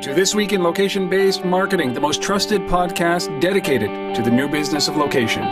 Welcome to This Week in Location-Based Marketing, the most trusted podcast dedicated to the new business of location.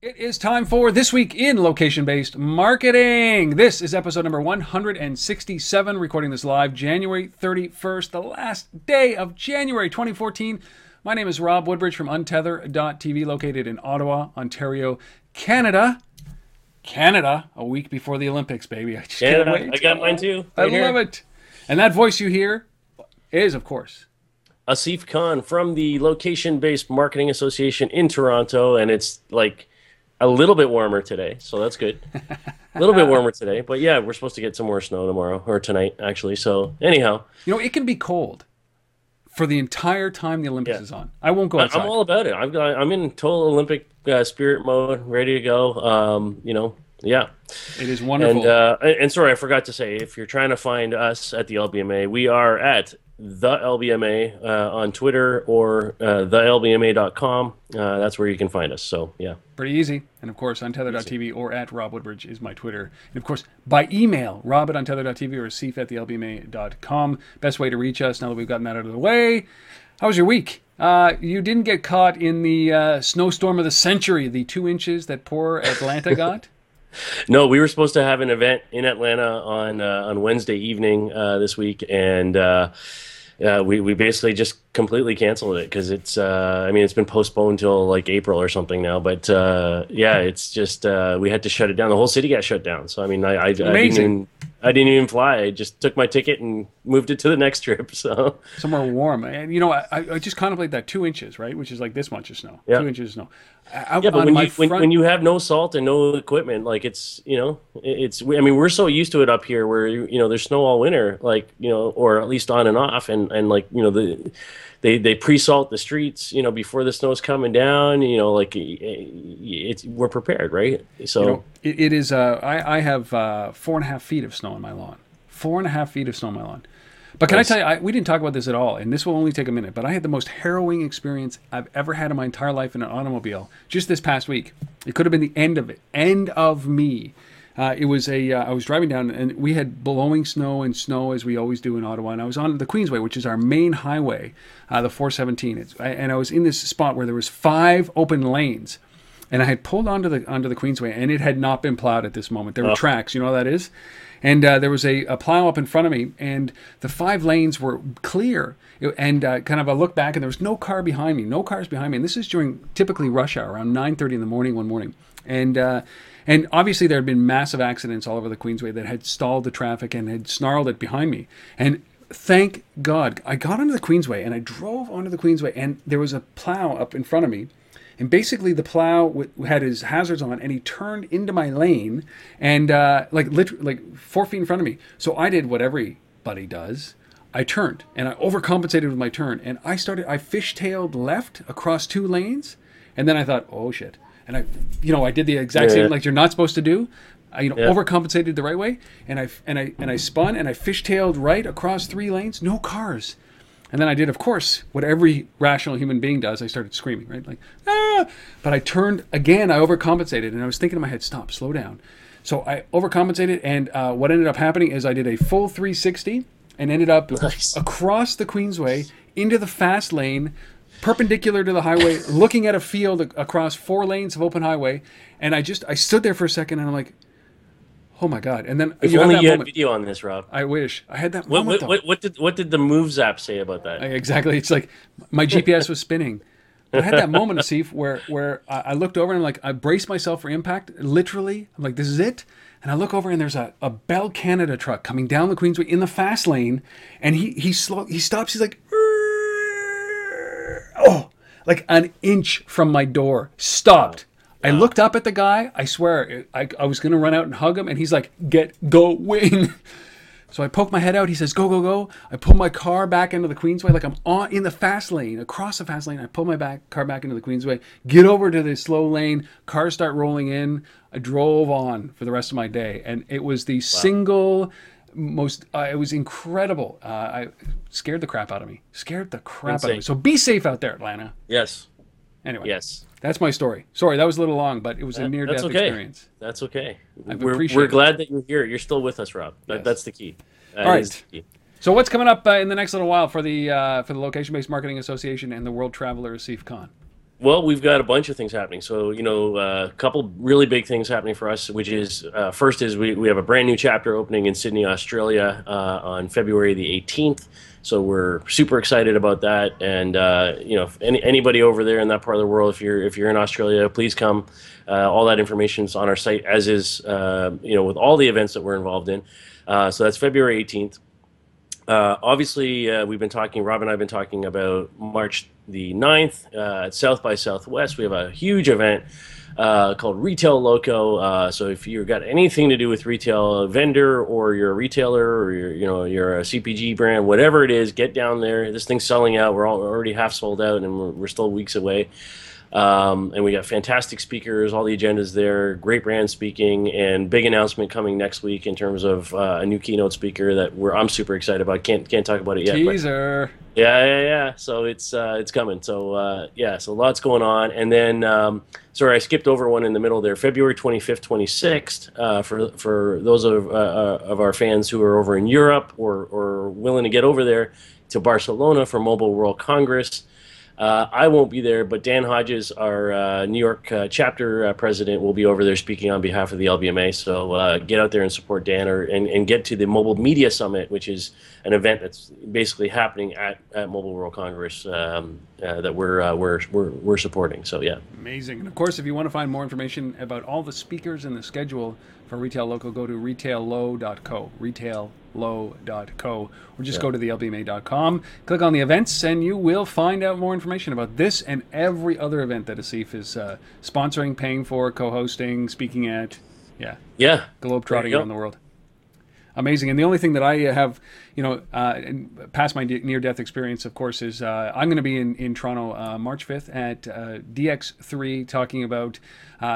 It is time for This Week in Location-Based Marketing. This is episode number 167, recording this live January 31st, the last day of January 2014. My name is Rob Woodbridge from Untether.TV, located in Ottawa, Ontario, Canada. A week before the Olympics, baby. I just can't wait. I got mine too. I love it. And that voice you hear is, of course, Asif Khan from the Location-Based Marketing Association in Toronto. And it's like a little bit warmer today, so that's good. A little bit warmer today. But yeah, we're supposed to get some more snow tomorrow, or tonight, actually. So anyhow. You know, it can be cold for the entire time the Olympics is on. I won't go outside. I'm all about it. I'm in total Olympic spirit mode, ready to go. It is wonderful. And sorry, I forgot to say, if you're trying to find us at the LBMA, we are at the LBMA on Twitter or thelbma.com. That's where you can find us. So yeah, pretty easy. And of course, Untether.TV or at Rob Woodbridge is my Twitter. And of course, by email, Rob at Untether.TV or Asif at thelbma.com. Best way to reach us now that we've gotten that out of the way. How was your week? You didn't get caught in the snowstorm of the century, the 2 inches that poor Atlanta got? No, we were supposed to have an event in Atlanta on Wednesday evening this week, and we basically just completely canceled it because it's it's been postponed till like April or something now. But it's just we had to shut it down. The whole city got shut down. So I didn't even fly. I just took my ticket and moved it to the next trip. So somewhere warm, and you know, I just contemplate that 2 inches, right? Which is like this much of snow. Yeah. 2 inches of snow. But when you have no salt and no equipment, like it's. I mean, we're so used to it up here, where there's snow all winter, or at least on and off, and they pre-salt the streets, before the snow's coming down, we're prepared, right? So it is. I have 4.5 feet of snow on my lawn. 4.5 feet of snow on my lawn. But can I tell you, we didn't talk about this at all, and this will only take a minute, but I had the most harrowing experience I've ever had in my entire life in an automobile just this past week. It could have been the end of me. It was I was driving down, and we had blowing snow as we always do in Ottawa, and I was on the Queensway, which is our main highway, the 417. And I was in this spot where there was 5 open lanes, and I had pulled onto the Queensway, and it had not been plowed at this moment. There were tracks, you know how that is? And there was a plow up in front of me, and the 5 lanes were clear. And I looked back, and there was no cars behind me. And this is during typically rush hour, around 9:30 in the morning one morning. And obviously there had been massive accidents all over the Queensway that had stalled the traffic and had snarled it behind me. And thank God, I got onto the Queensway, and I drove onto the Queensway, and there was a plow up in front of me. And basically, the plow had his hazards on, and he turned into my lane, and literally 4 feet in front of me. So I did what everybody does. I turned, and I overcompensated with my turn, and I fishtailed left across 2 lanes, and then I thought, oh shit, and I did the exact same like you're not supposed to do. Overcompensated the right way, and I spun and I fishtailed right across 3 lanes, no cars. And then I did, of course, what every rational human being does. I started screaming, right? Like, ah! But I turned again. I overcompensated, and I was thinking in my head, stop, slow down. So I overcompensated, and what ended up happening is I did a full 360 and ended up across the Queensway into the fast lane, perpendicular to the highway, looking at a field across 4 lanes of open highway. And I stood there for a second, and I'm like, oh my God! And then if only you had video on this, Rob. I wish I had that moment. What did the Moves app say about that? Exactly, it's like my GPS was spinning. But I had that moment, Asif, where I looked over and I braced myself for impact. Literally, I'm like, this is it. And I look over and there's a Bell Canada truck coming down the Queensway in the fast lane, and he stops. He's like, like an inch from my door, stopped. I looked up at the guy. I swear, I was going to run out and hug him, and he's like, get going. So I poke my head out. He says, go, go, go. I pull my car back into the Queensway. Like I'm in the fast lane, across the fast lane. I pull my car back into the Queensway, get over to the slow lane. Cars start rolling in. I drove on for the rest of my day, and it was the single most it was incredible. Scared the crap out of me. So be safe out there, Atlanta. Yes. Anyway, yes, that's my story. Sorry, that was a little long, but it was a near-death experience. That's okay. We're glad that you're here. You're still with us, Rob. Yes. That's the key. All right. Key. So what's coming up in the next little while for the Location-Based Marketing Association and the World Travelers CEFCon? Well, we've got a bunch of things happening. So, a couple really big things happening for us, which is first is we have a brand new chapter opening in Sydney, Australia on February the 18th. So we're super excited about that. And, if anybody over there in that part of the world, if you're in Australia, please come. All that information is on our site, as is, with all the events that we're involved in. So that's February 18th. Obviously, Rob and I have been talking about March the 9th at South by Southwest. We have a huge event called Retail Loco. So if you've got anything to do with retail, a vendor, or you're a retailer, or you're a CPG brand, whatever it is, get down there. This thing's selling out. We're already half sold out, and we're still weeks away. And we got fantastic speakers, all the agendas there, great brands speaking, and big announcement coming next week in terms of a new keynote speaker that I'm super excited about. Can't talk about it yet. Teaser. But yeah. So it's coming. So so lots going on. And then sorry, I skipped over one in the middle there. February 25th, 26th for those of our fans who are over in Europe or willing to get over there to Barcelona for Mobile World Congress. I won't be there, but Dan Hodges, our New York chapter president, will be over there speaking on behalf of the LBMA. So get out there and support Dan, and get to the Mobile Media Summit, which is an event that's basically happening at Mobile World Congress that we're supporting. So yeah, amazing. And of course, if you want to find more information about all the speakers and the schedule for Retail Loco, go to retaillo.co. Retaillo.co, or just go to the lbma.com, click on the events, and you will find out more information about this and every other event that a CEF is sponsoring, paying for, co-hosting, speaking at. Yeah, globetrotting around the world. Amazing. And the only thing that I have, past my near-death experience, of course, is I'm going to be in Toronto March 5th at DX3 talking about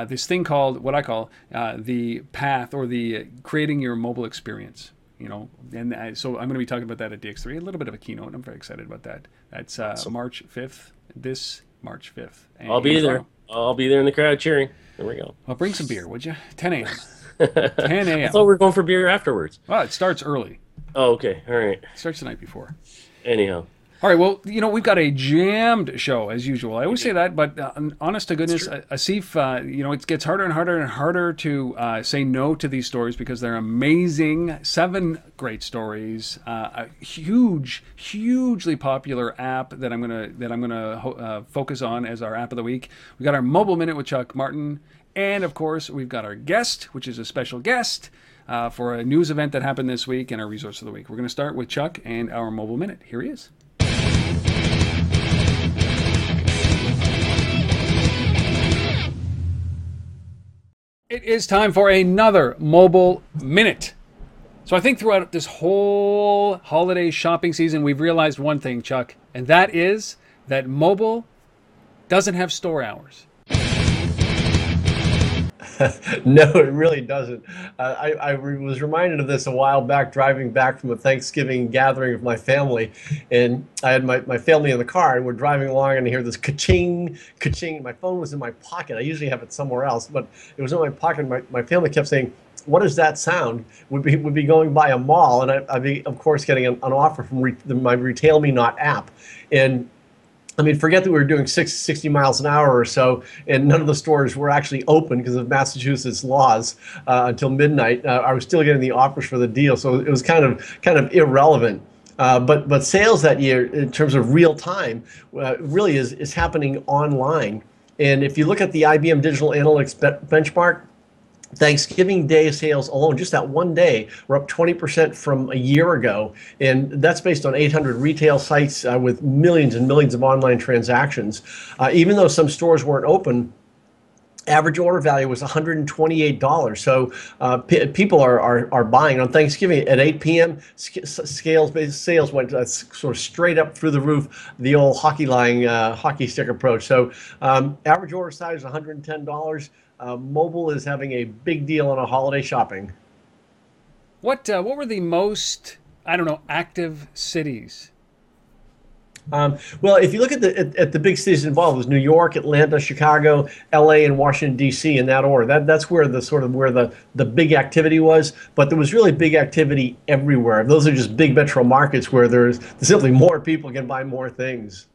this thing called, what I call the path, or the creating your mobile experience. So I'm going to be talking about that at DX3, a little bit of a keynote. I'm very excited about that. That's March 5th, this March 5th. And I'll be there. I'll be there in the crowd cheering. There we go. Well, bring some beer, would you? 10 a.m. 10 a.m. I thought we were going for beer afterwards. Well, it starts early. Oh, okay. All right. It starts the night before. Anyhow. All right, well, we've got a jammed show, as usual. I always say that, but honest to goodness, a CEF, it gets harder and harder and harder to say no to these stories, because they're amazing. 7 great stories, a hugely popular app that I'm gonna focus on as our app of the week. We got our Mobile Minute with Chuck Martin, and of course, we've got our guest, which is a special guest, for a news event that happened this week, and our resource of the week. We're gonna start with Chuck and our Mobile Minute. Here he is. It is time for another Mobile Minute. So I think throughout this whole holiday shopping season, we've realized one thing, Chuck, and that is that mobile doesn't have store hours. No, it really doesn't. I was reminded of this a while back, driving back from a Thanksgiving gathering of my family, and I had my family in the car, and we're driving along, and I hear this ka-ching, ka-ching. My phone was in my pocket. I usually have it somewhere else, but it was in my pocket. My family kept saying, "What is that sound?" Would be going by a mall, and I'd be, of course, getting an offer from my Retail Me Not app, and. I mean, forget that we were doing 60 miles an hour or so, and none of the stores were actually open because of Massachusetts laws until midnight. I was still getting the offers for the deal, so it was kind of irrelevant. But sales that year, in terms of real time, really is happening online. And if you look at the IBM Digital Analytics benchmark, Thanksgiving Day sales alone, just that one day, were up 20% from a year ago, and that's based on 800 retail sites with millions and millions of online transactions. Even though some stores weren't open, average order value was $128. So people are buying on Thanksgiving at 8 p.m. Scales-based sales went sort of straight up through the roof, the old hockey stick approach. So average order size $110. Mobile is having a big deal on a holiday shopping. What were the most, active cities? Well, if you look at the big cities involved, it was New York, Atlanta, Chicago, L.A., and Washington, D.C. in that order. That's where the sort of where the big activity was. But there was really big activity everywhere. Those are just big metro markets where there's simply more people can buy more things.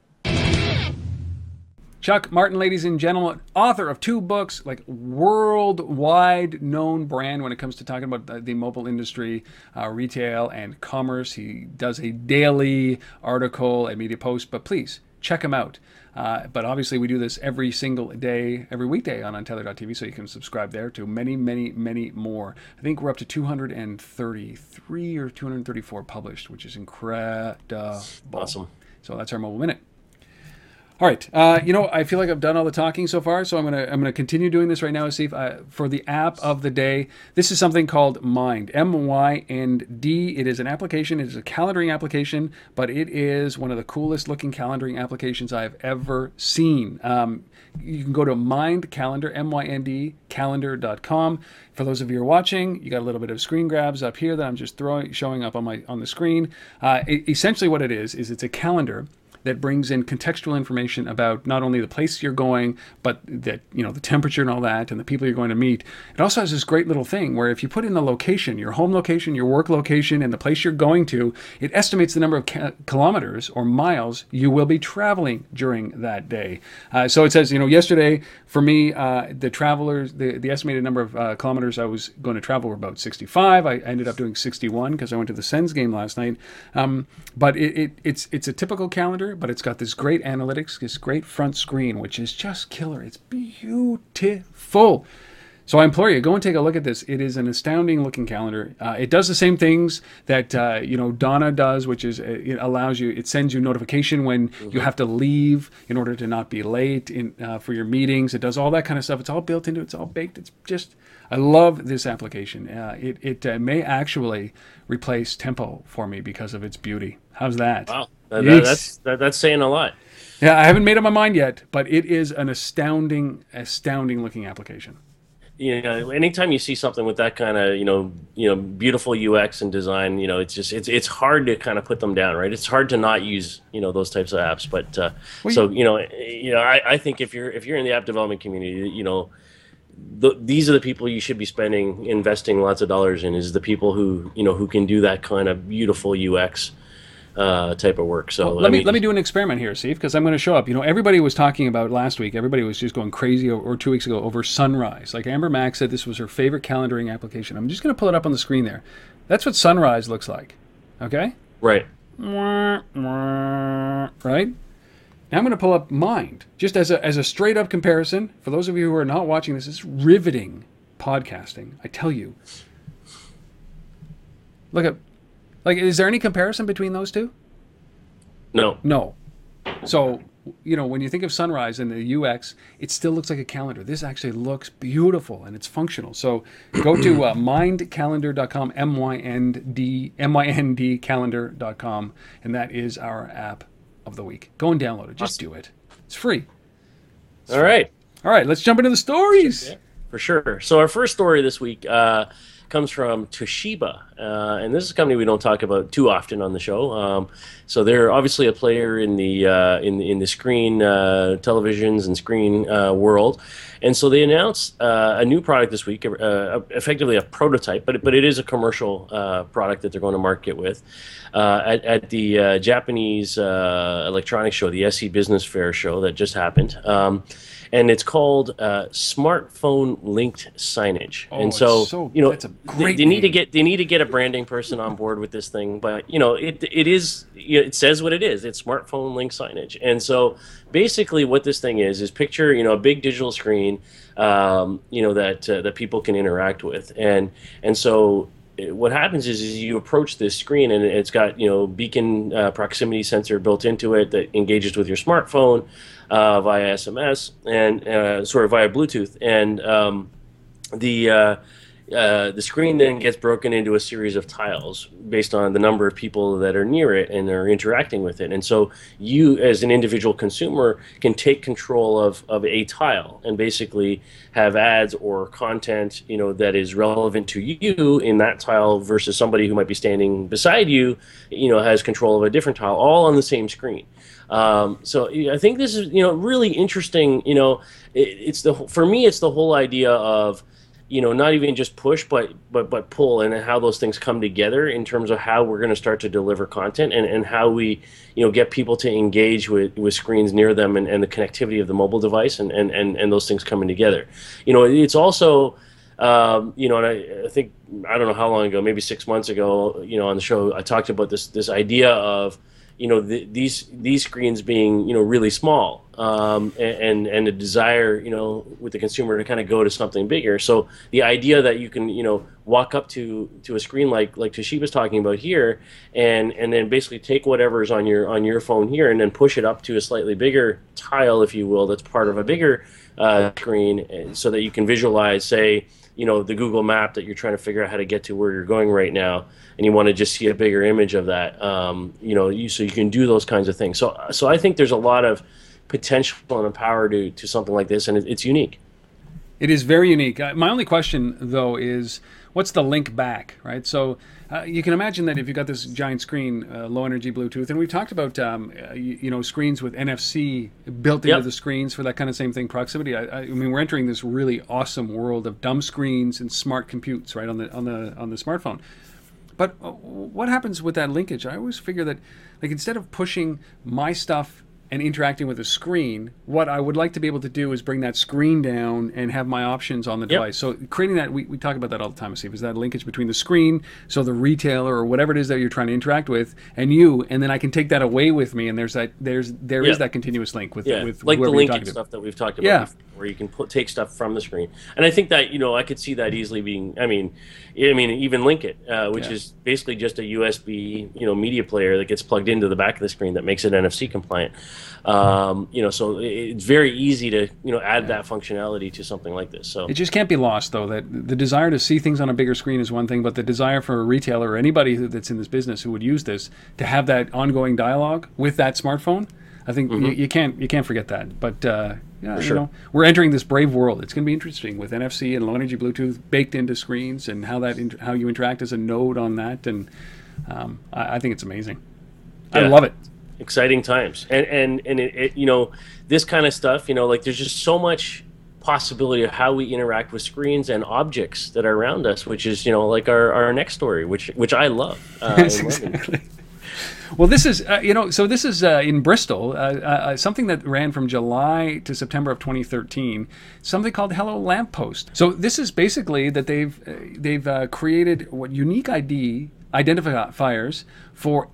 Chuck Martin, ladies and gentlemen, author of 2 books, like worldwide known brand when it comes to talking about the mobile industry, retail and commerce. He does a daily article at Media Post, but please check him out. But obviously we do this every single day, every weekday on Untether.TV, so you can subscribe there to many, many, many more. I think we're up to 233 or 234 published, which is incredible. Awesome. So that's our Mobile Minute. All right, you know, I feel like I've done all the talking so far, so I'm gonna continue doing this right now, Steve, for the app of the day. This is something called MYND, M-Y-N-D. It is an application. It is a calendaring application, but it is one of the coolest looking calendaring applications I've ever seen. You can go to MYND Calendar, M-Y-N-D, calendar.com. For those of you who are watching, you got a little bit of screen grabs up here that I'm just showing up on the screen. Essentially what it is it's a calendar that brings in contextual information about not only the place you're going, but that, you know, the temperature and all that, and the people you're going to meet. It also has this great little thing where if you put in the location, your home location, your work location, and the place you're going to, it estimates the number of kilometers or miles you will be traveling during that day. So it says, you know, yesterday for me, the estimated number of kilometers I was going to travel were about 65. I ended up doing 61 because I went to the Sens game last night. But it's a typical calendar, but it's got this great analytics, this great front screen, which is just killer. It's beautiful. So I implore you, go and take a look at this. It is an astounding looking calendar. It does the same things that you know, Donna does, which is it allows you, it sends you notification when you have to leave in order to not be late in for your meetings. It does all that kind of stuff. It's all built into it. It's all baked. It's just, I love this application. It may actually replace Tempo for me because of its beauty. How's that? Wow. That's saying a lot. Yeah, I haven't made up my mind yet, but it is an astounding looking application. You know, anytime you see something with that kind of, you know, beautiful UX and design, you know, it's just it's hard to kind of put them down, right? It's hard to not use, you know, those types of apps. But so you know, I think if you're in the app development community, you know, these are the people you should be investing lots of dollars in, is the people who, you know, who can do that kind of beautiful UX. Type of work. So well, let me do an experiment here, Steve, because I'm going to show up. You know, everybody was talking about last week. Everybody was just going crazy, or 2 weeks ago, over Sunrise. Like Amber Mack said, this was her favorite calendaring application. I'm just going to pull it up on the screen there. That's what Sunrise looks like. Okay. Right. Right. Now I'm going to pull up MYND just as a straight up comparison. For those of you who are not watching this, it's riveting podcasting, I tell you. Look at. Like, is there any comparison between those two? No. So, you know, when you think of Sunrise and the UX, it still looks like a calendar. This actually looks beautiful, and it's functional. So go to myndcalendar.com, M-Y-N-D calendar.com, and that is our app of the week. Go and download it. Just do it. It's free. All right, let's jump into the stories. Yeah, for sure. So our first story this week... comes from Toshiba, and this is a company we don't talk about too often on the show. So they're obviously a player in the screen televisions and screen world, and so they announced a new product this week, effectively a prototype, but it is a commercial product that they're going to market with at the Japanese electronics show, the SE Business Fair show that just happened. And it's called smartphone linked signage. Oh, and so you know, that's a great they need to get a branding person on board with this thing. But you know, it says what it is. It's smartphone linked signage. And so basically, what this thing is picture, you know, a big digital screen, you know, that people can interact with. And so what happens is you approach this screen, and it's got, you know, beacon proximity sensor built into it that engages with your smartphone. Via SMS and sort of via Bluetooth, and the the screen then gets broken into a series of tiles based on the number of people that are near it and are interacting with it. And so you, as an individual consumer, can take control of a tile and basically have ads or content, you know, that is relevant to you in that tile versus somebody who might be standing beside you, you know, has control of a different tile, all on the same screen. So I think this is, you know, really interesting. You know, it's the, for me, it's the whole idea of, you know, not even just push, but pull, and how those things come together in terms of how we're going to start to deliver content, and how we, you know, get people to engage with screens near them, and the connectivity of the mobile device, and those things coming together. You know, it's also, you know, and I think, I don't know how long ago, maybe 6 months ago, you know, on the show, I talked about this idea of, you know, these screens being, you know, really small, and a desire, you know, with the consumer to kind of go to something bigger. So the idea that you can, you know, walk up to a screen like Toshiba's talking about here, and then basically take whatever's on your phone here, and then push it up to a slightly bigger tile, if you will, that's part of a bigger screen, so that you can visualize, say, you know, the Google map that you're trying to figure out how to get to where you're going right now, and you want to just see a bigger image of that, you know, so you can do those kinds of things. So I think there's a lot of potential and power to something like this, and it's unique. It is very unique. My only question, though, is what's the link back, right? So you can imagine that if you've got this giant screen, low-energy Bluetooth, and we've talked about, you know, screens with NFC built into the screens for that kind of same thing, proximity. I mean, we're entering this really awesome world of dumb screens and smart computes, right, on the smartphone. But what happens with that linkage? I always figure that, like, instead of pushing my stuff and interacting with a screen, what I would like to be able to do is bring that screen down and have my options on the device. So creating that, we talk about that all the time, Steve, is that linkage between the screen, so the retailer or whatever it is that you're trying to interact with, and you, and then I can take that away with me, and there is that continuous link with like the linking stuff that we've talked about before, where you can take stuff from the screen. And I think that, you know, I could see that easily being, I mean, even link it, which is basically just a USB, you know, media player that gets plugged into the back of the screen that makes it NFC compliant. You know, so it's very easy to, you know, add that functionality to something like this. So it just can't be lost, though, that the desire to see things on a bigger screen is one thing, but the desire for a retailer or anybody that's in this business who would use this to have that ongoing dialogue with that smartphone, I think you can't forget that. But you know, we're entering this brave world. It's going to be interesting with NFC and low energy Bluetooth baked into screens, and how you interact as a node on that, and I think it's amazing. I love it. Exciting times, and it, you know, this kind of stuff, you know, like, there's just so much possibility of how we interact with screens and objects that are around us, which is, you know, like our next story, which I love. Yes, exactly. Well, this is, you know, so this is in Bristol, something that ran from July to September of 2013, something called Hello Lamp Post. So this is basically that they've created what unique identifiers for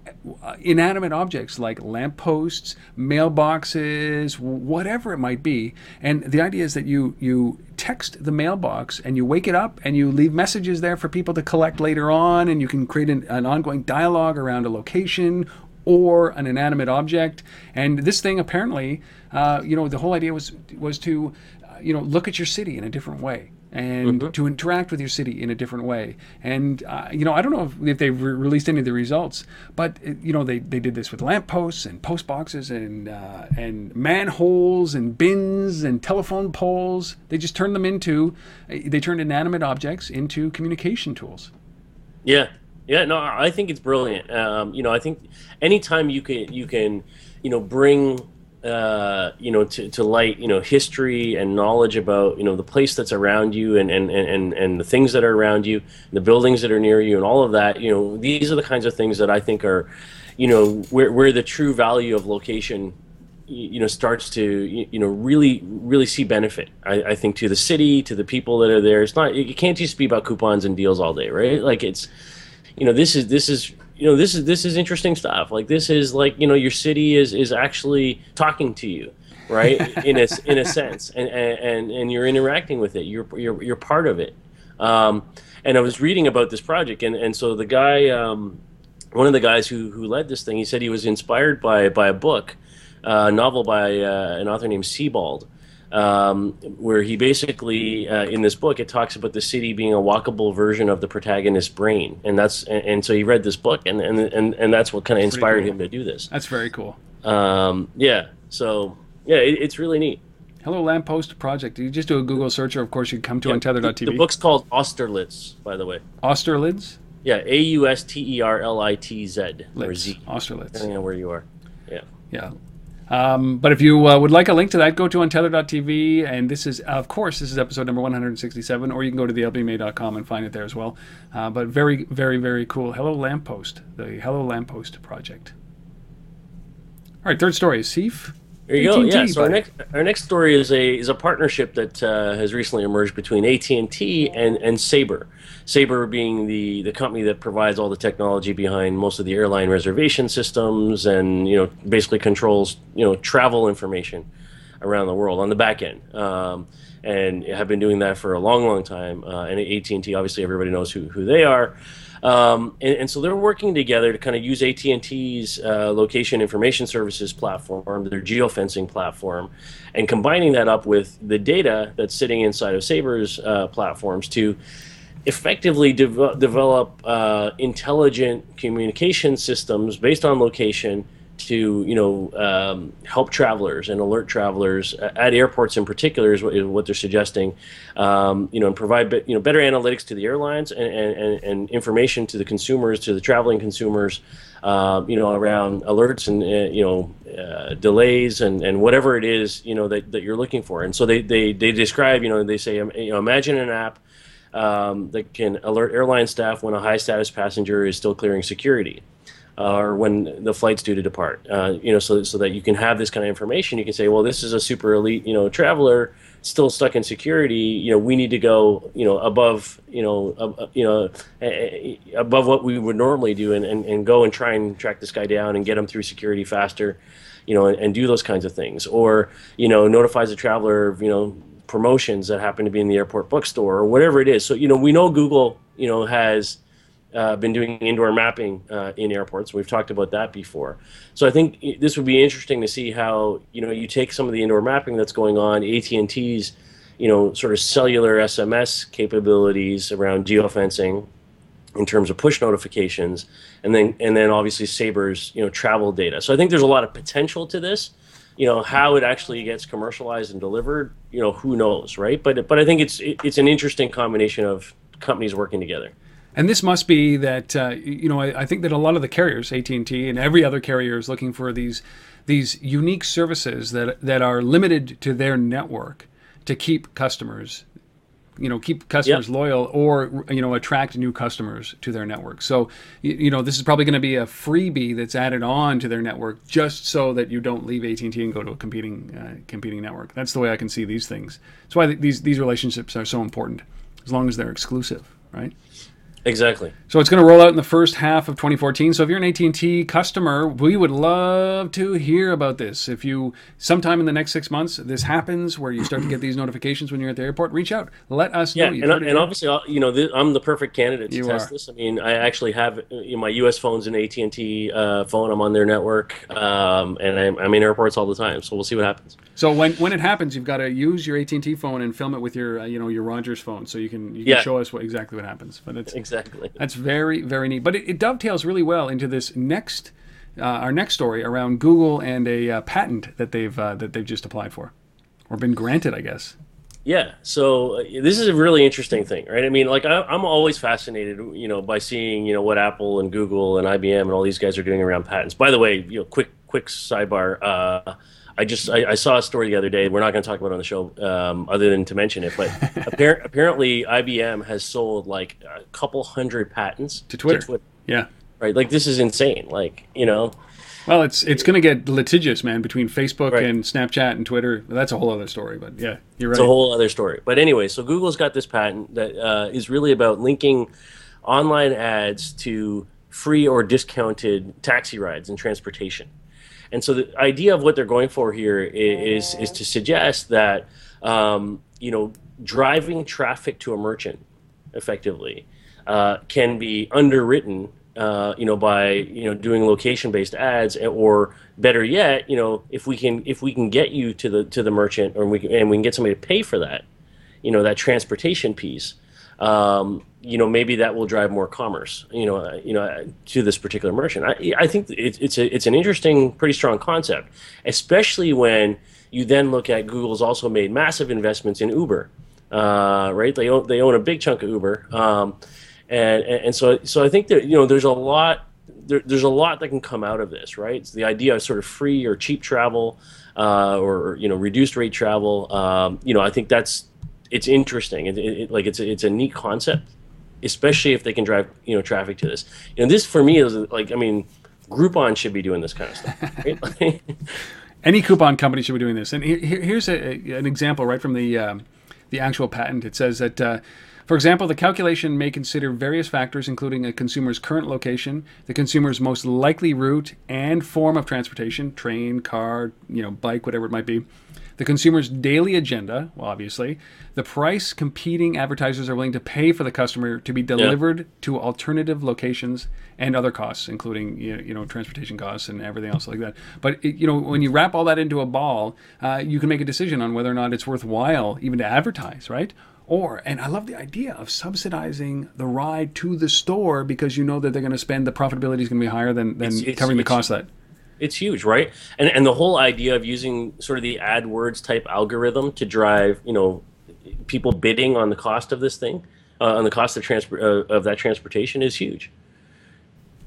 inanimate objects like lampposts, mailboxes, whatever it might be. And the idea is that you text the mailbox and you wake it up and you leave messages there for people to collect later on, and you can create an ongoing dialogue around a location or an inanimate object. And this thing apparently, you know, the whole idea was to, you know, look at your city in a different way, and to interact with your city in a different way. And, you know, I don't know if they've released any of the results, but, you know, they did this with lampposts and post boxes and manholes and bins and telephone poles. They just turned them they turned inanimate objects into communication tools. Yeah. Yeah, no, I think it's brilliant. You know, I think anytime you can, you know, bring you know, to light, you know, history and knowledge about, you know, the place that's around you and the things that are around you, the buildings that are near you, and all of that, you know, these are the kinds of things that I think are, you know, where the true value of location, you know, starts to, you know, really, really see benefit, I think, to the city, to the people that are there. It's not, it can't just be about coupons and deals all day, right? Like, it's, you know, this is you know, this is interesting stuff. Like, this is like, you know, your city is actually talking to you, right? in a sense, and you're interacting with it. You're part of it. And I was reading about this project, and so the guy, one of the guys who led this thing, he said he was inspired by a book, a novel by an author named Sebald. where he basically, in this book, it talks about the city being a walkable version of the protagonist's brain, and that's and so he read this book, and that's what kind of inspired him to do this. That's very cool. Yeah. So yeah, it's really neat. Hello Lamp Post project. You just do a Google search, or of course you come to Untether.tv. The book's called Austerlitz, by the way. Austerlitz. Yeah, Austerlitz or Z. Austerlitz. Depending on where you are. Yeah. Yeah. But if you would like a link to that, go to Untether.tv, and this is, of course, this is episode number 167, or you can go to theLBMA.com and find it there as well. But very, very, very cool. Hello Lamp Post, the Hello Lamp Post project. All right, third story, Seif. There you AT&T, go. Yeah. So our next story is a partnership that has recently emerged between AT&T and Sabre. Sabre being the company that provides all the technology behind most of the airline reservation systems and basically controls travel information around the world on the back end. And have been doing that for a long, long time. And AT&T, obviously, everybody knows who they are. And so they're working together to kind of use AT&T's location information services platform, their geofencing platform, and combining that up with the data that's sitting inside of Sabre's platforms to effectively develop intelligent communication systems based on location to help travelers and alert travelers at airports in particular is what they're suggesting, and provide better analytics to the airlines and information to the consumers, to the traveling consumers, around alerts and delays and whatever it is that you're looking for. And so they describe they say imagine an app that can alert airline staff when a high status passenger is still clearing security. Or when the flight's due to depart, so that you can have this kind of information. You can say, well, this is a super elite, traveler still stuck in security. We need to go, above, above what we would normally do, and go and try and track this guy down and get him through security faster, and do those kinds of things. Or notifies the traveler of promotions that happen to be in the airport bookstore or whatever it is. So we know Google, has been doing indoor mapping in airports. We've talked about that before. So I think this would be interesting to see how you take some of the indoor mapping that's going on, AT&T's sort of cellular SMS capabilities around geofencing in terms of push notifications, and then obviously Sabre's travel data. So I think there's a lot of potential to this. How it actually gets commercialized and delivered, who knows, right? But I think it's an interesting combination of companies working together. And this must be that, I think that a lot of the carriers, AT&T and every other carrier, is looking for these unique services that are limited to their network to keep customers, loyal, or, attract new customers to their network. So, this is probably going to be a freebie that's added on to their network just so that you don't leave AT&T and go to a competing network. That's the way I can see these things. That's why these relationships are so important, as long as they're exclusive, right? Exactly. So it's going to roll out in the first half of 2014. So if you're an AT&T customer, we would love to hear about this. If you, sometime in the next 6 months, this happens where you start to get these notifications when you're at the airport, reach out. Let us know. And obviously, I'm the perfect candidate to test this. I mean, I actually have my U.S. phone's an AT&T phone. I'm on their network, and I'm in airports all the time. So we'll see what happens. So when it happens, you've got to use your AT&T phone and film it with your your Rogers phone, so you can show us exactly what happens. But it's exactly. That's very, very neat. But it dovetails really well into this next, our next story around Google and a patent that they've just applied for, or been granted, I guess. Yeah. So this is a really interesting thing, right? I mean, like I'm always fascinated, by seeing what Apple and Google and IBM and all these guys are doing around patents. By the way, quick sidebar. I saw a story the other day. We're not going to talk about it on the show other than to mention it. But apparently IBM has sold like a couple hundred patents to Twitter. Yeah, right. Like this is insane. Well, it's going to get litigious, man, between Facebook and Snapchat and Twitter. That's a whole other story. But yeah, you're right. It's a whole other story. But anyway, so Google's got this patent that is really about linking online ads to free or discounted taxi rides and transportation. And so the idea of what they're going for here is to suggest that driving traffic to a merchant effectively can be underwritten by doing location-based ads, or better yet, if we can get you to the merchant, or we can get somebody to pay for that, that transportation piece, maybe that will drive more commerce, to this particular merchant. I think it's an interesting, pretty strong concept, especially when you then look at Google's also made massive investments in Uber, right? They own a big chunk of Uber. And so I think that there's a lot that can come out of this, right? It's the idea of sort of free or cheap travel, or reduced rate travel. I think it's interesting. It's a neat concept, especially if they can drive traffic to this. This for me is Groupon should be doing this kind of stuff. Right? Any coupon company should be doing this. And here's an example right from the actual patent. It says that. For example, the calculation may consider various factors, including a consumer's current location, the consumer's most likely route and form of transportation, train, car, bike, whatever it might be, the consumer's daily agenda, well, obviously, the price competing advertisers are willing to pay for the customer to be delivered to alternative locations, and other costs, including transportation costs and everything else like that. But when you wrap all that into a ball, you can make a decision on whether or not it's worthwhile even to advertise, right? And I love the idea of subsidizing the ride to the store, because that they're going to spend, the profitability is going to be higher than covering the cost of that. It's huge, right? And the whole idea of using sort of the AdWords type algorithm to drive, people bidding on the cost of this thing, on the cost of that transportation is huge.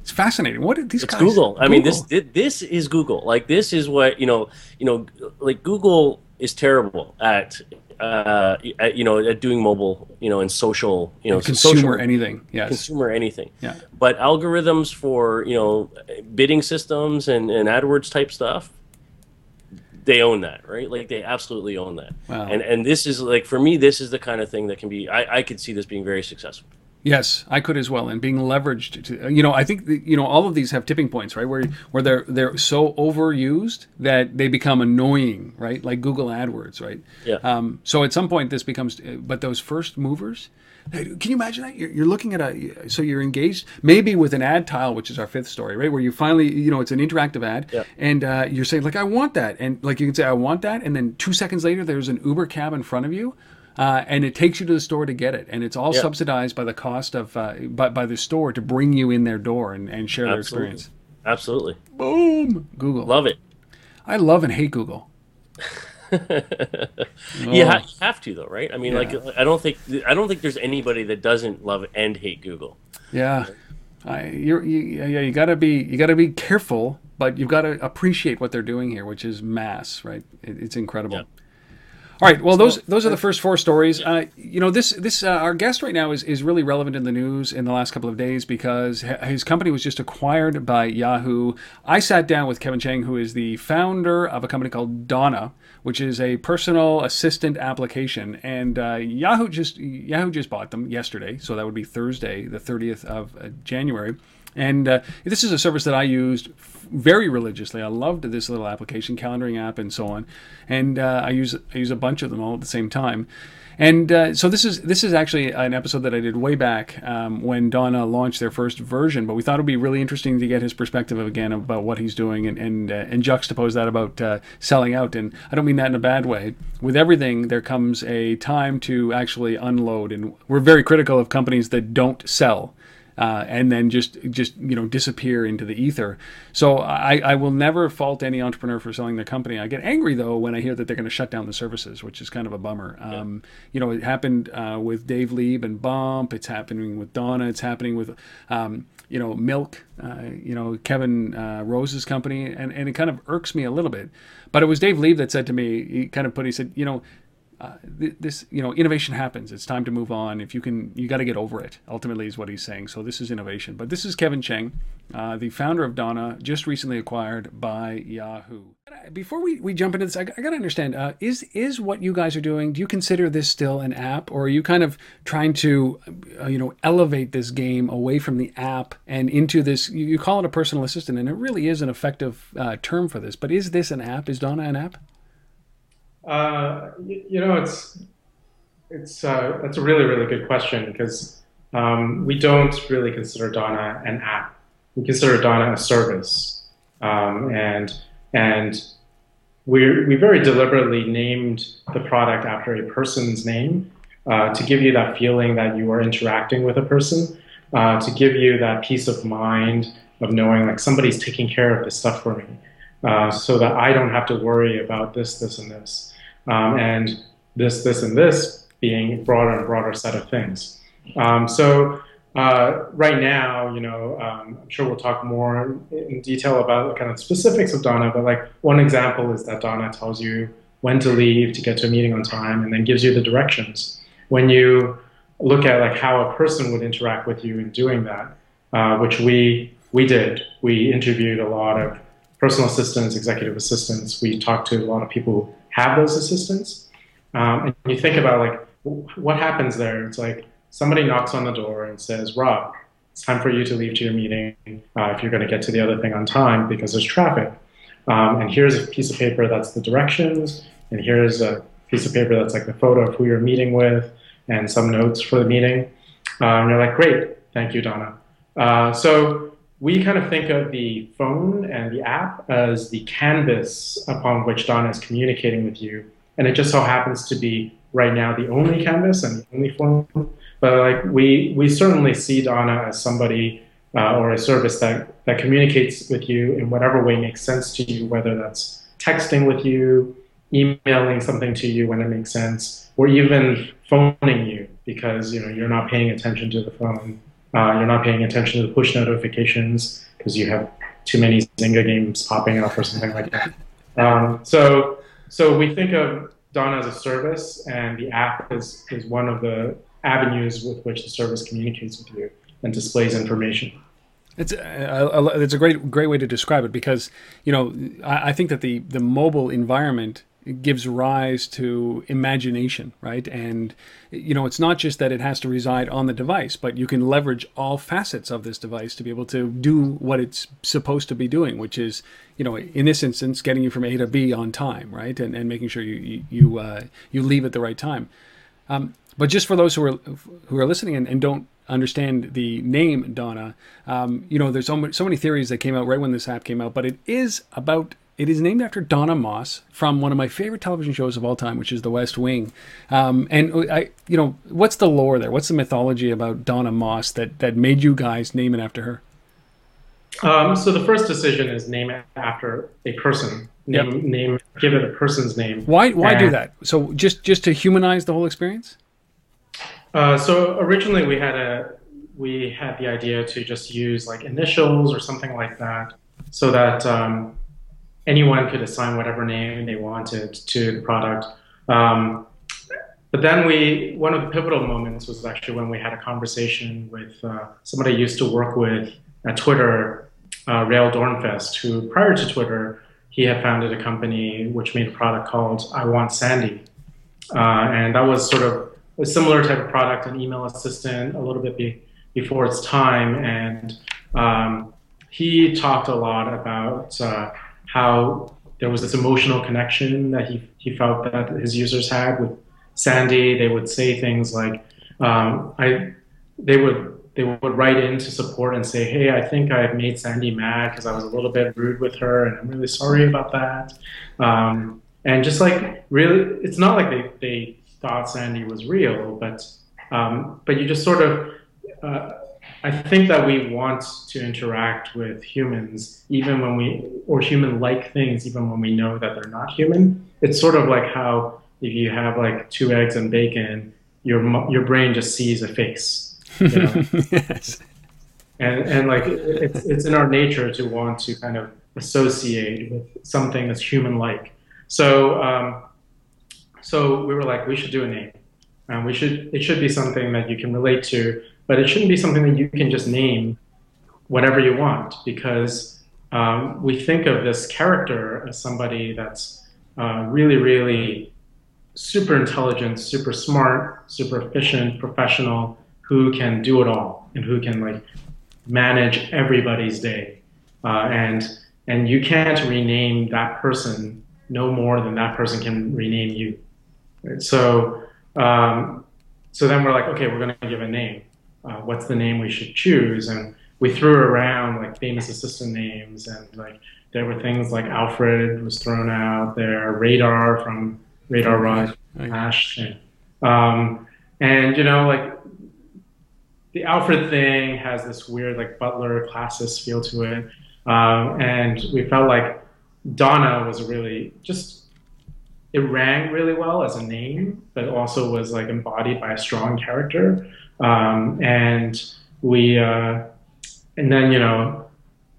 It's fascinating. What did these guys? It's Google. This is Google. Like, this is what like Google is terrible at doing mobile, and social, consumer anything. Yeah. But algorithms for, bidding systems and AdWords type stuff, they own that, right? Like, they absolutely own that. Wow. And this is, like, for me, this is the kind of thing that can be, I could see this being very successful. Yes, I could as well, and being leveraged to, I think all of these have tipping points, right? Where they're so overused that they become annoying, right? Like Google AdWords, right? Yeah. So at some point this becomes, but those first movers, can you imagine that? You're looking at so you're engaged maybe with an ad tile, which is our fifth story, right? Where you finally, it's an interactive ad, and you're saying, like, I want that, and like you can say, I want that, and then 2 seconds later there's an Uber cab in front of you. And it takes you to the store to get it, and it's all subsidized by the cost of by the store to bring you in their door and share their experience. Absolutely. Boom. Google. Love it. I love and hate Google. You have to, though, right? Like, I don't think there's anybody that doesn't love and hate Google. Yeah. You gotta be careful, but you've got to appreciate what they're doing here, which is mass, right? It's incredible. Yeah. All right. Well, those are the first four stories. This our guest right now is really relevant in the news in the last couple of days because his company was just acquired by Yahoo. I sat down with Kevin Cheng, who is the founder of a company called Donna, which is a personal assistant application, and Yahoo just bought them yesterday, so that would be Thursday, the 30th of January. And this is a service that I used very religiously. I loved this little application, calendaring app, and so on. And I use a bunch of them all at the same time. And so this is actually an episode that I did way back when Donna launched their first version. But we thought it would be really interesting to get his perspective again about what he's doing and juxtapose that about selling out. And I don't mean that in a bad way. With everything, there comes a time to actually unload, and we're very critical of companies that don't sell. And then just disappear into the ether. So I will never fault any entrepreneur for selling their company. I get angry, though, when I hear that they're going to shut down the services, which is kind of a bummer. It happened with Dave Lieb and Bump. It's happening with Donna. It's happening with Milk. Kevin Rose's company, and it kind of irks me a little bit. But it was Dave Lieb that said to me, he said. This innovation happens. It's time to move on. If you can, you got to get over it, ultimately, is what he's saying. So this is innovation. But this is Kevin Cheng, the founder of Donna, just recently acquired by Yahoo. Before we jump into this, I got to understand, is what you guys are doing, do you consider this still an app, or are you kind of trying to, elevate this game away from the app and into this, you call it a personal assistant, and it really is an effective term for this, but is this an app? Is Donna an app? That's a really, really good question because we don't really consider Donna an app. we consider Donna a service, and we very deliberately named the product after a person's name to give you that feeling that you are interacting with a person, to give you that peace of mind of knowing like somebody's taking care of this stuff for me, so that I don't have to worry about this, this, and this, and this, this, and this being a broader and broader set of things. So right now, I'm sure we'll talk more in detail about the kind of specifics of Donna, but like one example is that Donna tells you when to leave to get to a meeting on time and then gives you the directions. When you look at like how a person would interact with you in doing that, which we did. We interviewed a lot of personal assistants, executive assistants. We talked to a lot of people who have those assistants. And you think about like what happens there. It's like, somebody knocks on the door and says, Rob, it's time for you to leave to your meeting if you're going to get to the other thing on time because there's traffic. And here's a piece of paper that's the directions, and here's a piece of paper that's like the photo of who you're meeting with and some notes for the meeting. And you're like, great, thank you, Donna. So we kind of think of the phone and the app as the canvas upon which Donna is communicating with you. And it just so happens to be right now the only canvas and the only phone. But like we certainly see Donna as somebody or a service that communicates with you in whatever way makes sense to you, whether that's texting with you, emailing something to you when it makes sense, or even phoning you because you're not paying attention to the phone, you're not paying attention to the push notifications because you have too many Zynga games popping up or something like that. So we think of Donna as a service, and the app is one of the avenues with which the service communicates with you and displays information. It's a great way to describe it because I think that the mobile environment gives rise to imagination, right? And it's not just that it has to reside on the device, but you can leverage all facets of this device to be able to do what it's supposed to be doing, which is in this instance getting you from A to B on time, right? And making sure you leave at the right time. But just for those who are listening and don't understand the name Donna, there's so many theories that came out right when this app came out. But it is named after Donna Moss from one of my favorite television shows of all time, which is The West Wing. And what's the lore there? What's the mythology about Donna Moss that made you guys name it after her? So the first decision is name it after a person. Give it a person's name. Why do that? So just to humanize the whole experience? So originally we had the idea to just use like initials or something like that, so that anyone could assign whatever name they wanted to the product. But then one of the pivotal moments was actually when we had a conversation with somebody I used to work with at Twitter, Rael Dornfest, who prior to Twitter, he had founded a company which made a product called I Want Sandy. And that was sort of a similar type of product, an email assistant, a little bit before its time. And he talked a lot about how there was this emotional connection that he felt that his users had with Sandy. They would say things like, they would write in to support and say, hey, I think I made Sandy mad because I was a little bit rude with her, and I'm really sorry about that. And just like really, it's not like they thought Sandy was real, but you just sort of, I think that we want to interact with humans or human-like things, even when we know that they're not human. It's sort of like how if you have like 2 eggs and bacon, your brain just sees a face. Yes. And like it's in our nature to want to kind of associate with something that's human-like. So we were like, we should do a name, and it should be something that you can relate to, but it shouldn't be something that you can just name whatever you want, because we think of this character as somebody that's really, really super intelligent, super smart, super efficient, professional, who can do it all and who can like manage everybody's day. And you can't rename that person no more than that person can rename you. Right? So then we're like, okay, we're gonna give a name. What's the name we should choose? And we threw around like famous assistant names, and like there were things like Alfred was thrown out there, Radar from Radar Run, Ashton. And you know, like the Alfred thing has this weird like butler classist feel to it. And we felt like Donna was really just, it rang really well as a name, but also was like embodied by a strong character. And we, and then, you know,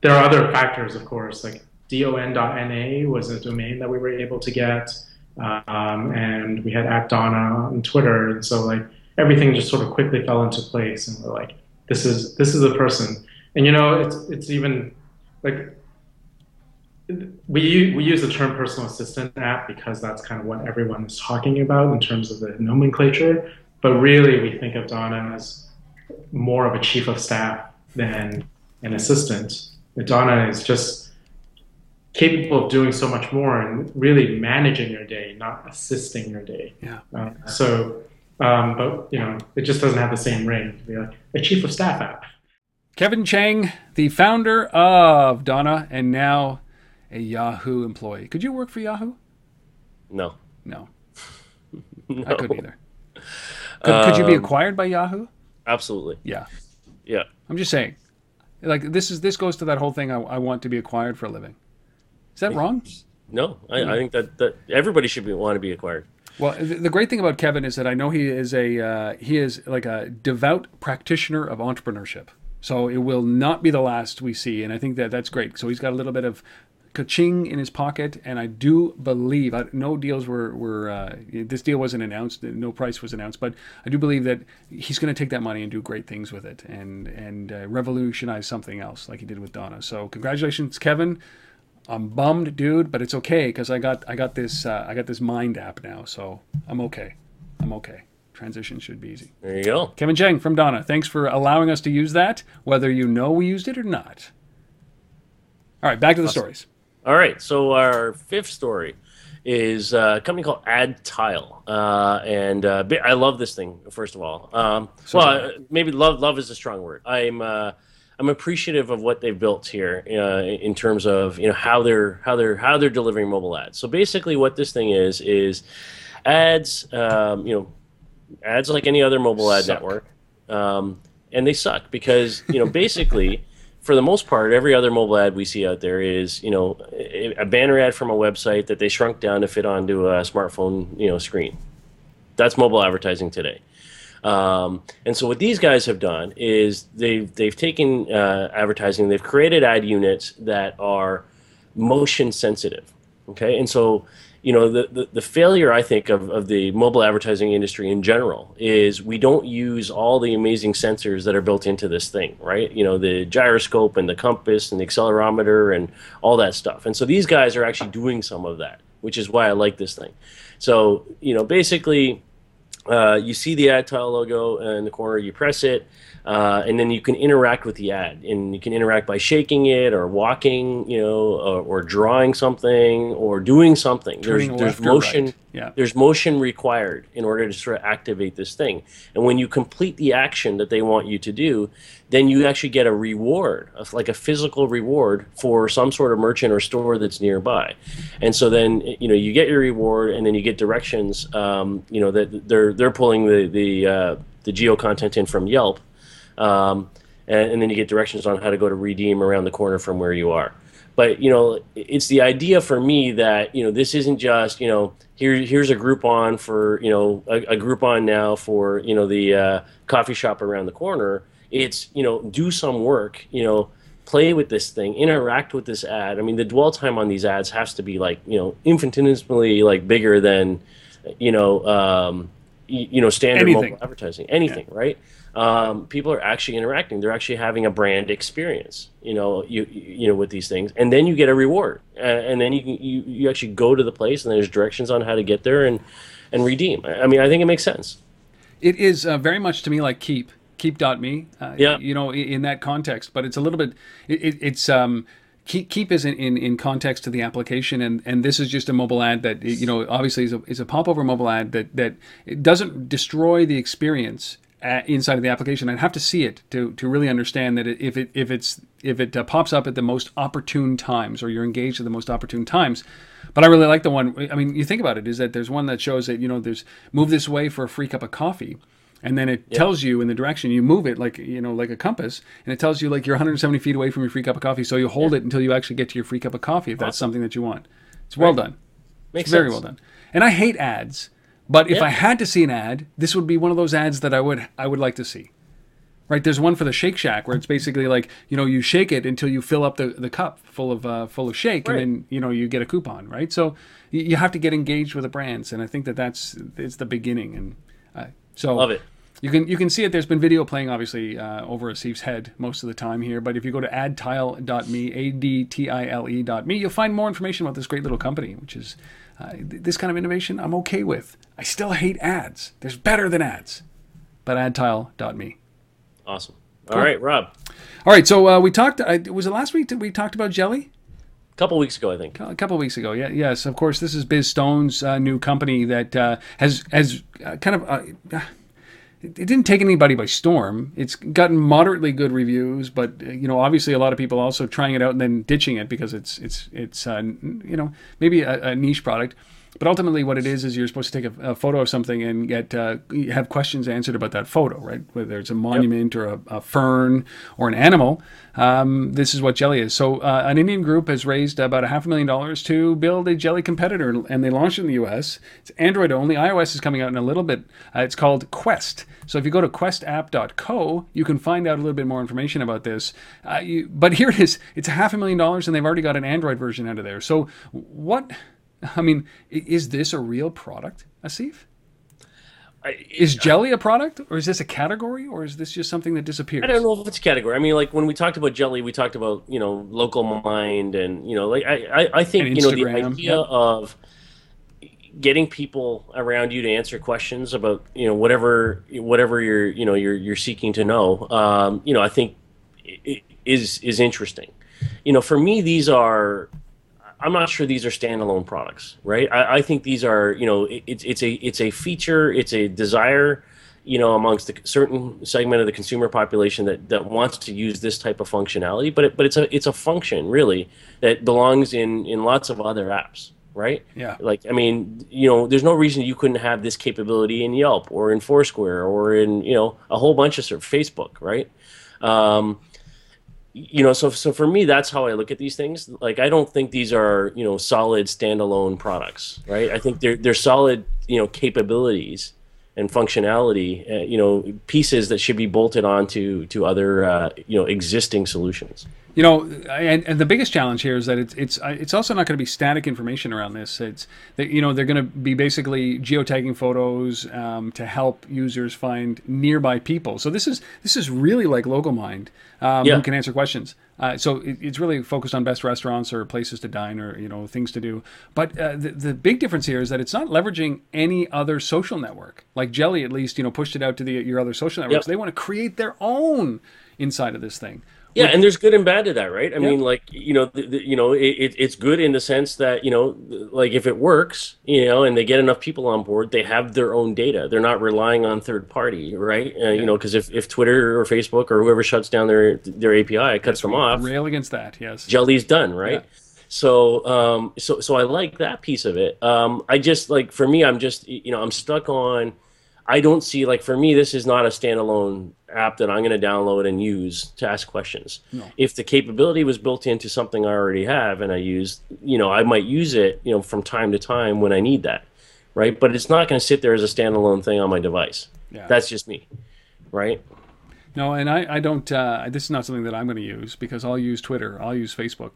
there are other factors, of course, like don.na was a domain that we were able to get. And we had @Donna on Twitter. And so like everything just sort of quickly fell into place, and we're like, this is the person. And you know, it's even like, we use the term personal assistant app because that's kind of what everyone is talking about in terms of the nomenclature. But really, we think of Donna as more of a chief of staff than an assistant. And Donna is just capable of doing so much more and really managing your day, not assisting your day. Yeah. But you know, it just doesn't have the same ring to be like a chief of staff app. Kevin Cheng, the founder of Donna, and now a Yahoo employee. Could you work for Yahoo? No. No. No. I couldn't either. Could you be acquired by Yahoo? Absolutely. Yeah. Yeah. I'm just saying, like, this goes to that whole thing. I want to be acquired for a living. Is that wrong? No, I think that everybody should want to be acquired. Well, the great thing about Kevin is that I know he is like a devout practitioner of entrepreneurship. So it will not be the last we see. And I think that's great. So he's got a little bit of ka-ching in his pocket. And I do believe, no deals were this deal wasn't announced, no price was announced, but I do believe that he's going to take that money and do great things with it and revolutionize something else like he did with Donna. So congratulations, Kevin. I'm bummed, dude, but it's okay because I got this MYND app now. So I'm okay. I'm okay. Transition should be easy. There you go. Kevin Cheng from Donna, thanks for allowing us to use that, whether you know we used it or not. All right, back to the stories. All right, so our fifth story is a company called AdTile. And I love this thing, first of all. Maybe love is a strong word. I'm appreciative of what they've built here in terms of, you know, how they're delivering mobile ads. So basically what this thing is ads, you know, ads like any other mobile ad network, and they suck because, you know, basically for the most part every other mobile ad we see out there is, you know, a banner ad from a website that they shrunk down to fit onto a smartphone, you know, screen. That's mobile advertising today. And so what these guys have done is they've taken advertising, they've created ad units that are motion sensitive. Okay, and so, you know, the failure, I think, of the mobile advertising industry in general is we don't use all the amazing sensors that are built into this thing, right? You know, the gyroscope and the compass and the accelerometer and all that stuff. And so these guys are actually doing some of that, which is why I like this thing. So, you know, basically, you see the AdTile logo in the corner, you press it, and then you can interact with the ad. And you can interact by shaking it or walking, you know, or drawing something or doing something. There's motion, right. Yeah. There's motion required in order to sort of activate this thing. And when you complete the action that they want you to do, then you actually get a reward, like a physical reward for some sort of merchant or store that's nearby. And so then, you know, you get your reward and then you get directions, you know, that they're pulling the geo content in from Yelp, and then you get directions on how to go to redeem around the corner from where you are. But, you know, it's the idea for me that, you know, this isn't just, you know, here's a Groupon for, you know, a Groupon now for, you know, the coffee shop around the corner. It's, you know, do some work, you know, play with this thing, interact with this ad. I mean, the dwell time on these ads has to be like, you know, infinitesimally like bigger than, you know, standard mobile advertising, anything, yeah. Right? People are actually interacting. They're actually having a brand experience, you know, you know, with these things, and then you get a reward, and then you actually go to the place, and there's directions on how to get there and redeem. I mean, I think it makes sense. It is very much to me like Keep.me, yeah. You know, in that context, but it's a little bit. It's Keep is in context to the application, and this is just a mobile ad that, you know, obviously is a pop-over mobile ad that it doesn't destroy the experience inside of the application. I'd have to see it to really understand that if it pops up at the most opportune times, or you're engaged at the most opportune times. But I really like the one. I mean, you think about it, is that there's one that shows that, you know, there's move this way for a free cup of coffee. And then it tells you in the direction you move it, like, you know, like a compass, and it tells you like you're 170 feet away from your free cup of coffee. So you hold it until you actually get to your free cup of coffee, if that's something that you want. It's well done. Makes sense. Very well done. And I hate ads, but if I had to see an ad, this would be one of those ads that I would like to see. Right? There's one for the Shake Shack where it's basically like, you know, you shake it until you fill up the cup full of shake, and then, you know, you get a coupon, right? So you have to get engaged with the brands, and I think that's the beginning. And so love it. You can see it. There's been video playing, obviously, over Asif's head most of the time here. But if you go to adtile.me, adtile.me, you'll find more information about this great little company, which is this kind of innovation I'm okay with. I still hate ads. There's better than ads. But adtile.me. Awesome. Cool. All right, Rob. All right, so we talked. Was it last week that we talked about Jelly? Couple weeks ago, I think. A couple weeks ago, yeah, yes. Of course, this is Biz Stone's new company that has kind of. It didn't take anybody by storm. It's gotten moderately good reviews, but you know, obviously, a lot of people also trying it out and then ditching it because it's you know, maybe a niche product. But ultimately, what it is you're supposed to take a photo of something and get have questions answered about that photo, right? Whether it's a monument or a fern or an animal, this is what Jelly is. So an Indian group has raised about $500,000 to build a Jelly competitor, and they launched it in the U.S. It's Android only. iOS is coming out in a little bit. It's called Quest. So if you go to questapp.co, you can find out a little bit more information about this. But here it is. It's $500,000, and they've already got an Android version out of there. So what... I mean, is this a real product, Asif? Is Jelly a product, or is this a category, or is this just something that disappears? I don't know if it's a category. I mean, like when we talked about Jelly, we talked about, you know, local mind, and you know, like I think, you know, the idea of getting people around you to answer questions about, you know, whatever you're, you know, you're seeking to know, you know, I think it is interesting. You know, for me, these are. I'm not sure these are standalone products, right? I think these are, you know, it's a feature, it's a desire, you know, amongst a certain segment of the consumer population that wants to use this type of functionality, but it's a function really that belongs in lots of other apps, right? Yeah. Like, I mean, you know, there's no reason you couldn't have this capability in Yelp or in Foursquare or in, you know, a whole bunch of Facebook, right? You know, so for me, that's how I look at these things. Like, I don't think these are, you know, solid standalone products, right? I think they're solid, you know, capabilities and functionality, you know, pieces that should be bolted onto to other, you know, existing solutions. You know, and the biggest challenge here is that it's also not going to be static information around this. It's that, you know, they're going to be basically geotagging photos to help users find nearby people. So this is really like LogoMind, who can answer questions. So it's really focused on best restaurants or places to dine or, you know, things to do. But the big difference here is that it's not leveraging any other social network. Like Jelly, at least, you know, pushed it out to your other social networks. Yep. They want to create their own inside of this thing. Yeah, and there's good and bad to that, right? I mean, like, you know, you know, it's good in the sense that, you know, like if it works, you know, and they get enough people on board, they have their own data. They're not relying on third party, right? You know, because if Twitter or Facebook or whoever shuts down their API, it cuts them off. Rail against that, yes. Jelly's done, right? Yeah. So, so I like that piece of it. I just, like, for me, I'm just, you know, I'm stuck on. I don't see, like, for me, this is not a standalone app that I'm going to download and use to ask questions. No. If the capability was built into something I already have and I use, you know, I might use it, you know, from time to time when I need that, right? But it's not going to sit there as a standalone thing on my device. Yeah. That's just me, right? No, and I don't, this is not something that I'm going to use because I'll use Twitter, I'll use Facebook.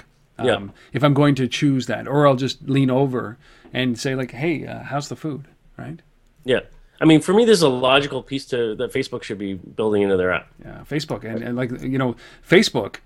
If I'm going to choose that, or I'll just lean over and say, like, hey, how's the food, right? Yeah. I mean, for me, there's a logical piece to that Facebook should be building into their app. Yeah, Facebook. And like, you know, Facebook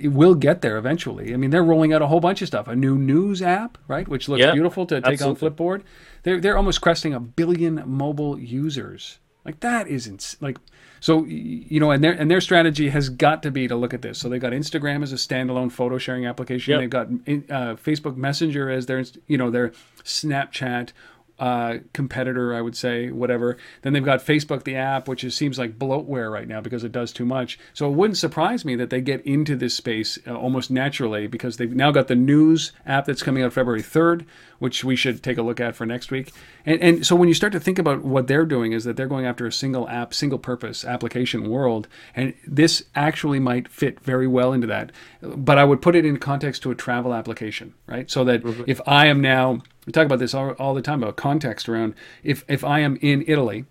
it will get there eventually. I mean, they're rolling out a whole bunch of stuff. A new news app, right, which looks beautiful to take on Flipboard. They're almost cresting 1 billion mobile users. Like, that isn't, like, so, you know, and their strategy has got to be to look at this. So they've got Instagram as a standalone photo sharing application. They've got Facebook Messenger as their, you know, their Snapchat competitor, I would say, whatever. Then they've got Facebook, the app, which is, seems like bloatware right now because it does too much. So it wouldn't surprise me that they get into this space almost naturally, because they've now got the news app that's coming out February 3rd, which we should take a look at for next week. And so when you start to think about what they're doing, is that they're going after a single app, single purpose application world. And this actually might fit very well into that. But I would put it in context to a travel application, right? So that if I am now... We talk about this all the time about context around if I am in Italy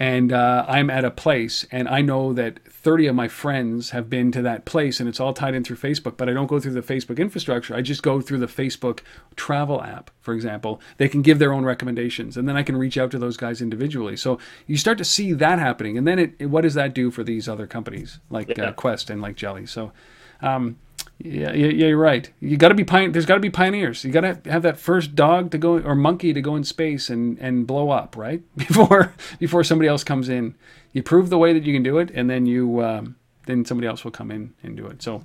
and I'm at a place and I know that 30 of my friends have been to that place and it's all tied in through Facebook, but I don't go through the Facebook infrastructure. I just go through the Facebook travel app, for example. They can give their own recommendations and then I can reach out to those guys individually. So you start to see that happening. And then it what does that do for these other companies like Quest and like Jelly? So Yeah, you're right. You got to be there's got to be pioneers. You got to have that first dog to go or monkey to go in space and blow up, right? Before somebody else comes in. You prove the way that you can do it, and then you then somebody else will come in and do it. So,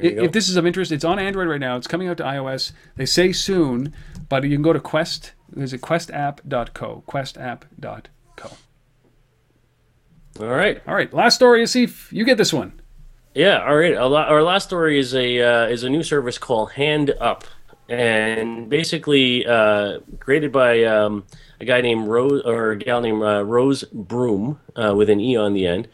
if this is of interest, it's on Android right now. It's coming out to iOS. They say soon, but you can go to Quest. There's a questapp.co. Questapp.co. All right. Last story, Asif. You get this one. Yeah, all right. Our last story is a new service called Hand Up, and basically created by a gal named Rose Broom with an E on the end.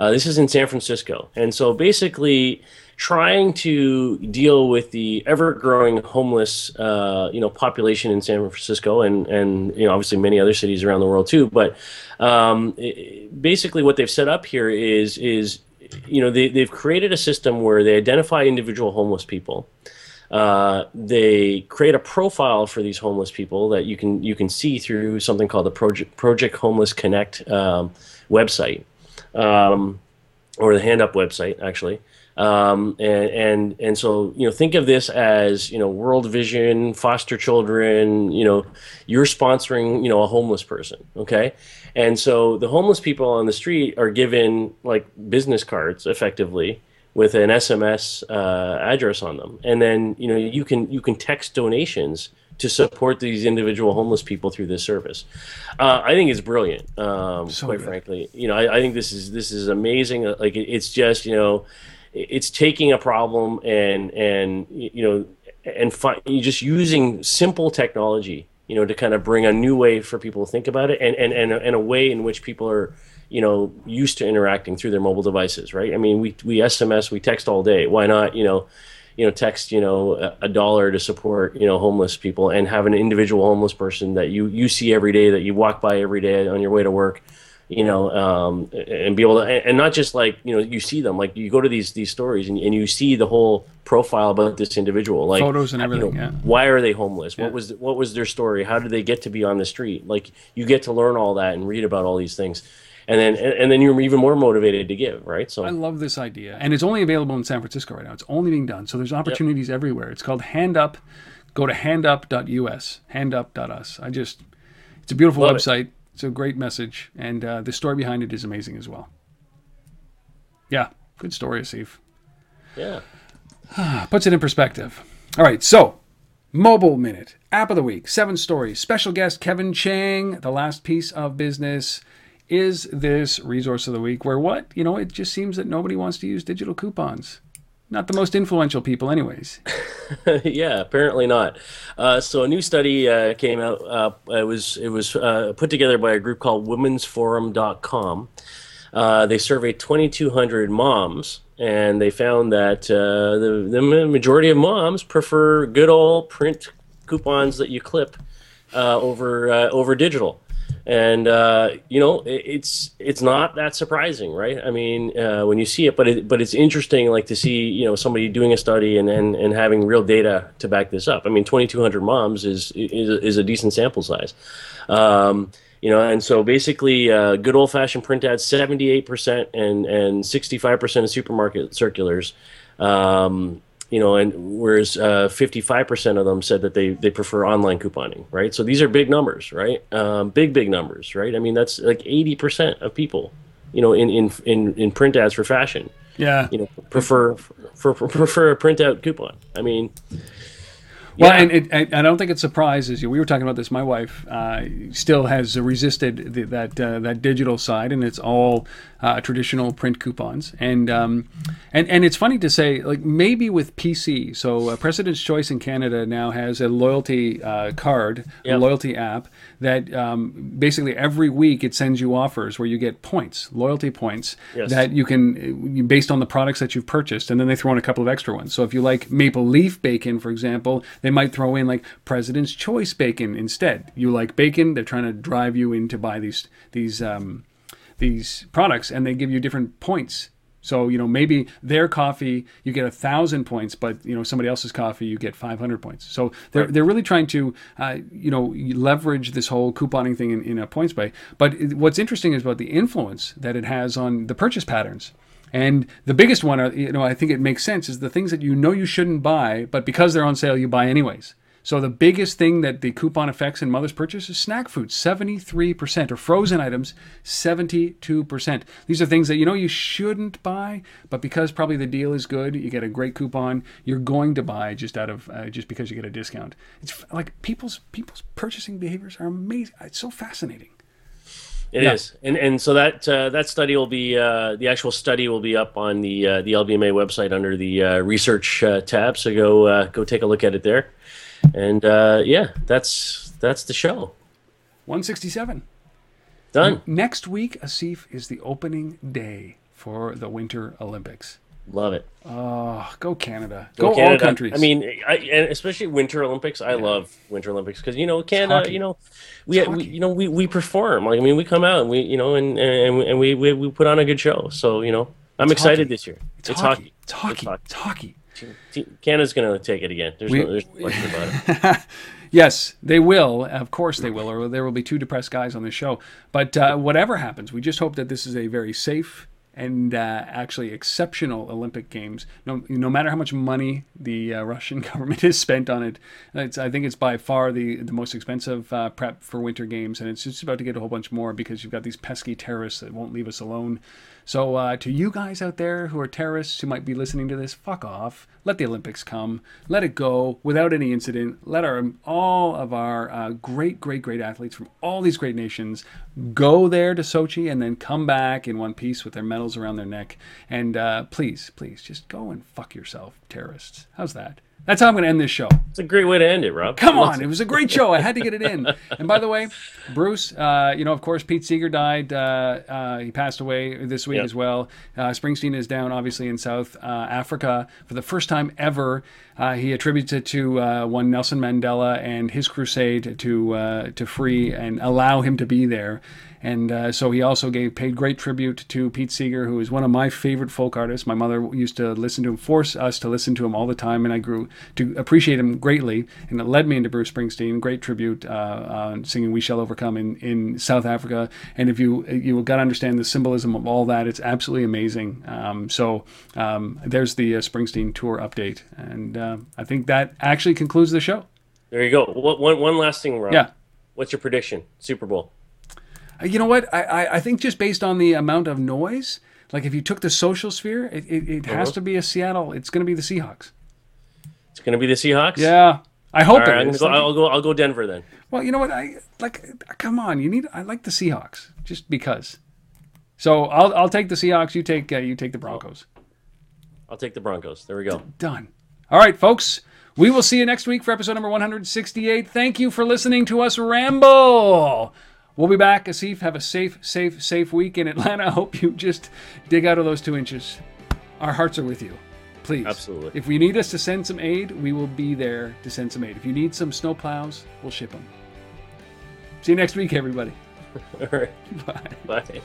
This is in San Francisco, and so basically trying to deal with the ever-growing homeless population in San Francisco and obviously many other cities around the world too. But basically, what they've set up here is they've created a system where they identify individual homeless people. They create a profile for these homeless people that you can see through something called the Project Homeless Connect website, or the Hand Up website actually. And so think of this as World Vision, foster children. You're sponsoring a homeless person, okay? And so the homeless people on the street are given like business cards, effectively, with an SMS address on them, and then you can text donations to support these individual homeless people through this service. I think it's brilliant. Frankly, I think this is amazing. Like it's just it's taking a problem and just using simple technology, to kind of bring a new way for people to think about it and a way in which people are, used to interacting through their mobile devices, right? I mean, we SMS, we text all day. Why not, text, $1 to support, homeless people and have an individual homeless person that you see every day, that you walk by every day on your way to work. And be able to, and not just like, you see them, like you go to these stories and you see the whole profile about this individual, like photos and everything. Why are they homeless? Yeah. What was their story? How did they get to be on the street? Like you get to learn all that and read about all these things. And then you're even more motivated to give, right? So I love this idea. And it's only available in San Francisco right now. It's only being done. So there's opportunities everywhere. It's called Hand Up. Go to handup.us, handup.us. It's a beautiful website. It's a great message, and the story behind it is amazing as well. Yeah, good story, Asif. Yeah. Puts it in perspective. All right, so Mobile Minute, App of the Week, 7 stories, special guest Kevin Cheng. The last piece of business is this resource of the week where it just seems that nobody wants to use digital coupons. Not the most influential people anyways. Yeah, apparently not. So a new study came out. It was put together by a group called womensforum.com. They surveyed 2,200 moms, and they found that the majority of moms prefer good old print coupons that you clip over digital. And, it's not that surprising, right? I mean, when you see it, but it's interesting, like, to see, somebody doing a study and having real data to back this up. I mean, 2,200 moms is a decent sample size. And so basically, good old-fashioned print ads, 78% and 65% of supermarket circulars, and whereas 55% of them said that they prefer online couponing, right? So these are big numbers, right? Big numbers, right? I mean, that's like 80% of people, in print ads for fashion, prefer a print out coupon. I mean, Well, yeah. And I don't think it surprises you. We were talking about this. My wife still has resisted that digital side, and it's all traditional print coupons. And it's funny to say, like, maybe with PC. So President's Choice in Canada now has a loyalty card, yep. a loyalty app that basically every week it sends you offers where you get points, loyalty points yes. that you can based on the products that you've purchased, and then they throw in a couple of extra ones. So if you like maple leaf bacon, for example, they might throw in like President's Choice bacon instead. You like bacon, they're trying to drive you in to buy these products, and they give you different points. So, you know, maybe their coffee you get 1,000 points, but, you know, somebody else's coffee you get 500 points. So they're really trying to, you know, leverage this whole couponing thing in a points way. But what's interesting is about the influence that it has on the purchase patterns. And the biggest one, I think it makes sense, is the things that you know you shouldn't buy, but because they're on sale, you buy anyways. So the biggest thing that the coupon affects in mother's purchase is snack food, 73%, or frozen items, 72%. These are things that you know you shouldn't buy, but because probably the deal is good, you get a great coupon, you're going to buy just because you get a discount. It's like people's purchasing behaviors are amazing. It's so fascinating. It yeah. is, and so that that study will be the actual study will be up on the LBMA website under the research tab. So go take a look at it there, and that's the show. 167 done. Next week, Asif, is the opening day for the Winter Olympics. Love it. Oh, go Canada. Go Canada. All countries. I mean, and especially Winter Olympics. I love Winter Olympics because, you know, Canada, you know, we perform. Like, I mean, we come out and we put on a good show. So, you know, I'm excited this year. It's hockey. Canada's going to take it again. There's no question about it. Yes, they will. Of course they will, or there will be two depressed guys on this show. But whatever happens, we just hope that this is a very safe and actually exceptional Olympic Games. No matter how much money the Russian government has spent on it, I think it's by far the most expensive prep for Winter Games, and it's just about to get a whole bunch more because you've got these pesky terrorists that won't leave us alone. So to you guys out there who are terrorists who might be listening to this, fuck off. Let the Olympics come. Let it go without any incident. Let all of our great athletes from all these great nations go there to Sochi and then come back in one piece with their medals around their neck. And please, just go and fuck yourself, terrorists. How's that? That's how I'm going to end this show. It's a great way to end it, Rob. Come on. It was a great show. I had to get it in. And by the way, Bruce, of course, Pete Seeger died. He passed away this week as well. Springsteen is down, obviously, in South Africa for the first time ever. He attributes it to one Nelson Mandela and his crusade to free and allow him to be there. And so he also paid great tribute to Pete Seeger, who is one of my favorite folk artists. My mother used to listen to him, force us to listen to him all the time, and I grew to appreciate him greatly. And it led me into Bruce Springsteen. Great tribute on singing "We Shall Overcome" in South Africa. And if you got to understand the symbolism of all that, it's absolutely amazing. So there's the Springsteen tour update, and I think that actually concludes the show. There you go. One last thing, Rob. Yeah. What's your prediction? Super Bowl. You know what? I think just based on the amount of noise, like if you took the social sphere, it has to be a Seattle. It's going to be the Seahawks. It's going to be the Seahawks? Yeah. I hope it is. I'll go Denver then. Well, you know what? I like the Seahawks just because. So I'll take the Seahawks. You take the Broncos. I'll take the Broncos. There we go. Done. All right, folks. We will see you next week for episode number 168. Thank you for listening to us ramble. We'll be back. Asif, have a safe week in Atlanta. I hope you just dig out of those 2 inches. Our hearts are with you. Please. Absolutely. If you need us to send some aid, we will be there to send some aid. If you need some snow plows, we'll ship them. See you next week, everybody. All right. Bye. Bye.